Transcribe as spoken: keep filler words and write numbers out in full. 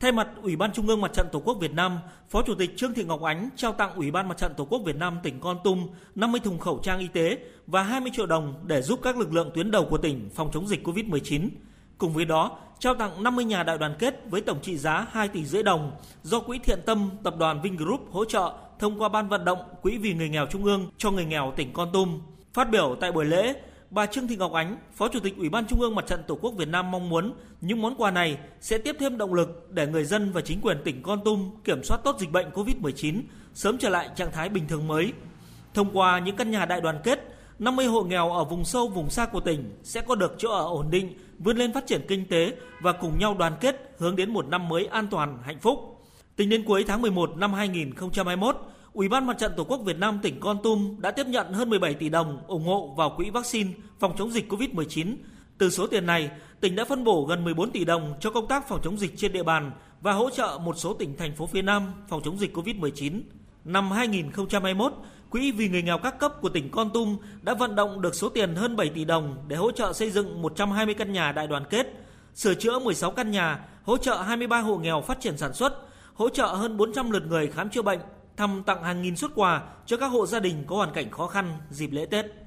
Thay mặt Ủy ban Trung ương Mặt trận Tổ quốc Việt Nam, Phó Chủ tịch Trương Thị Ngọc Ánh trao tặng Ủy ban Mặt trận Tổ quốc Việt Nam tỉnh Kon Tum năm mươi thùng khẩu trang y tế và hai mươi triệu đồng để giúp các lực lượng tuyến đầu của tỉnh phòng chống dịch covid mười chín. Cùng với đó, trao tặng năm mươi nhà đại đoàn kết với tổng trị giá hai tỷ rưỡi đồng do Quỹ Thiện Tâm Tập đoàn Vingroup hỗ trợ thông qua Ban vận động Quỹ vì người nghèo Trung ương cho người nghèo tỉnh Kon Tum. Phát biểu tại buổi lễ, bà Trương Thị Ngọc Ánh, Phó Chủ tịch Ủy ban Trung ương Mặt trận Tổ quốc Việt Nam mong muốn những món quà này sẽ tiếp thêm động lực để người dân và chính quyền tỉnh Kon Tum kiểm soát tốt dịch bệnh covid mười chín, sớm trở lại trạng thái bình thường mới. Thông qua những căn nhà đại đoàn kết, năm mươi hộ nghèo ở vùng sâu vùng xa của tỉnh sẽ có được chỗ ở ổn định, vươn lên phát triển kinh tế và cùng nhau đoàn kết hướng đến một năm mới an toàn, hạnh phúc. Tính đến cuối tháng mười một năm hai nghìn không trăm hai mươi mốt, Ủy ban Mặt trận Tổ quốc Việt Nam tỉnh Kon Tum đã tiếp nhận hơn mười bảy tỷ đồng ủng hộ vào quỹ vaccine phòng chống dịch covid mười chín. Từ số tiền này, tỉnh đã phân bổ gần mười bốn tỷ đồng cho công tác phòng chống dịch trên địa bàn và hỗ trợ một số tỉnh thành phố phía Nam phòng chống dịch covid mười chín. Năm hai nghìn không trăm hai mươi mốt, Quỹ vì người nghèo các cấp của tỉnh Kon Tum đã vận động được số tiền hơn bảy tỷ đồng để hỗ trợ xây dựng một trăm hai mươi căn nhà đại đoàn kết, sửa chữa mười sáu căn nhà, hỗ trợ hai mươi ba hộ nghèo phát triển sản xuất, hỗ trợ hơn bốn trăm lượt người khám chữa bệnh, thăm tặng hàng nghìn suất quà cho các hộ gia đình có hoàn cảnh khó khăn dịp lễ Tết.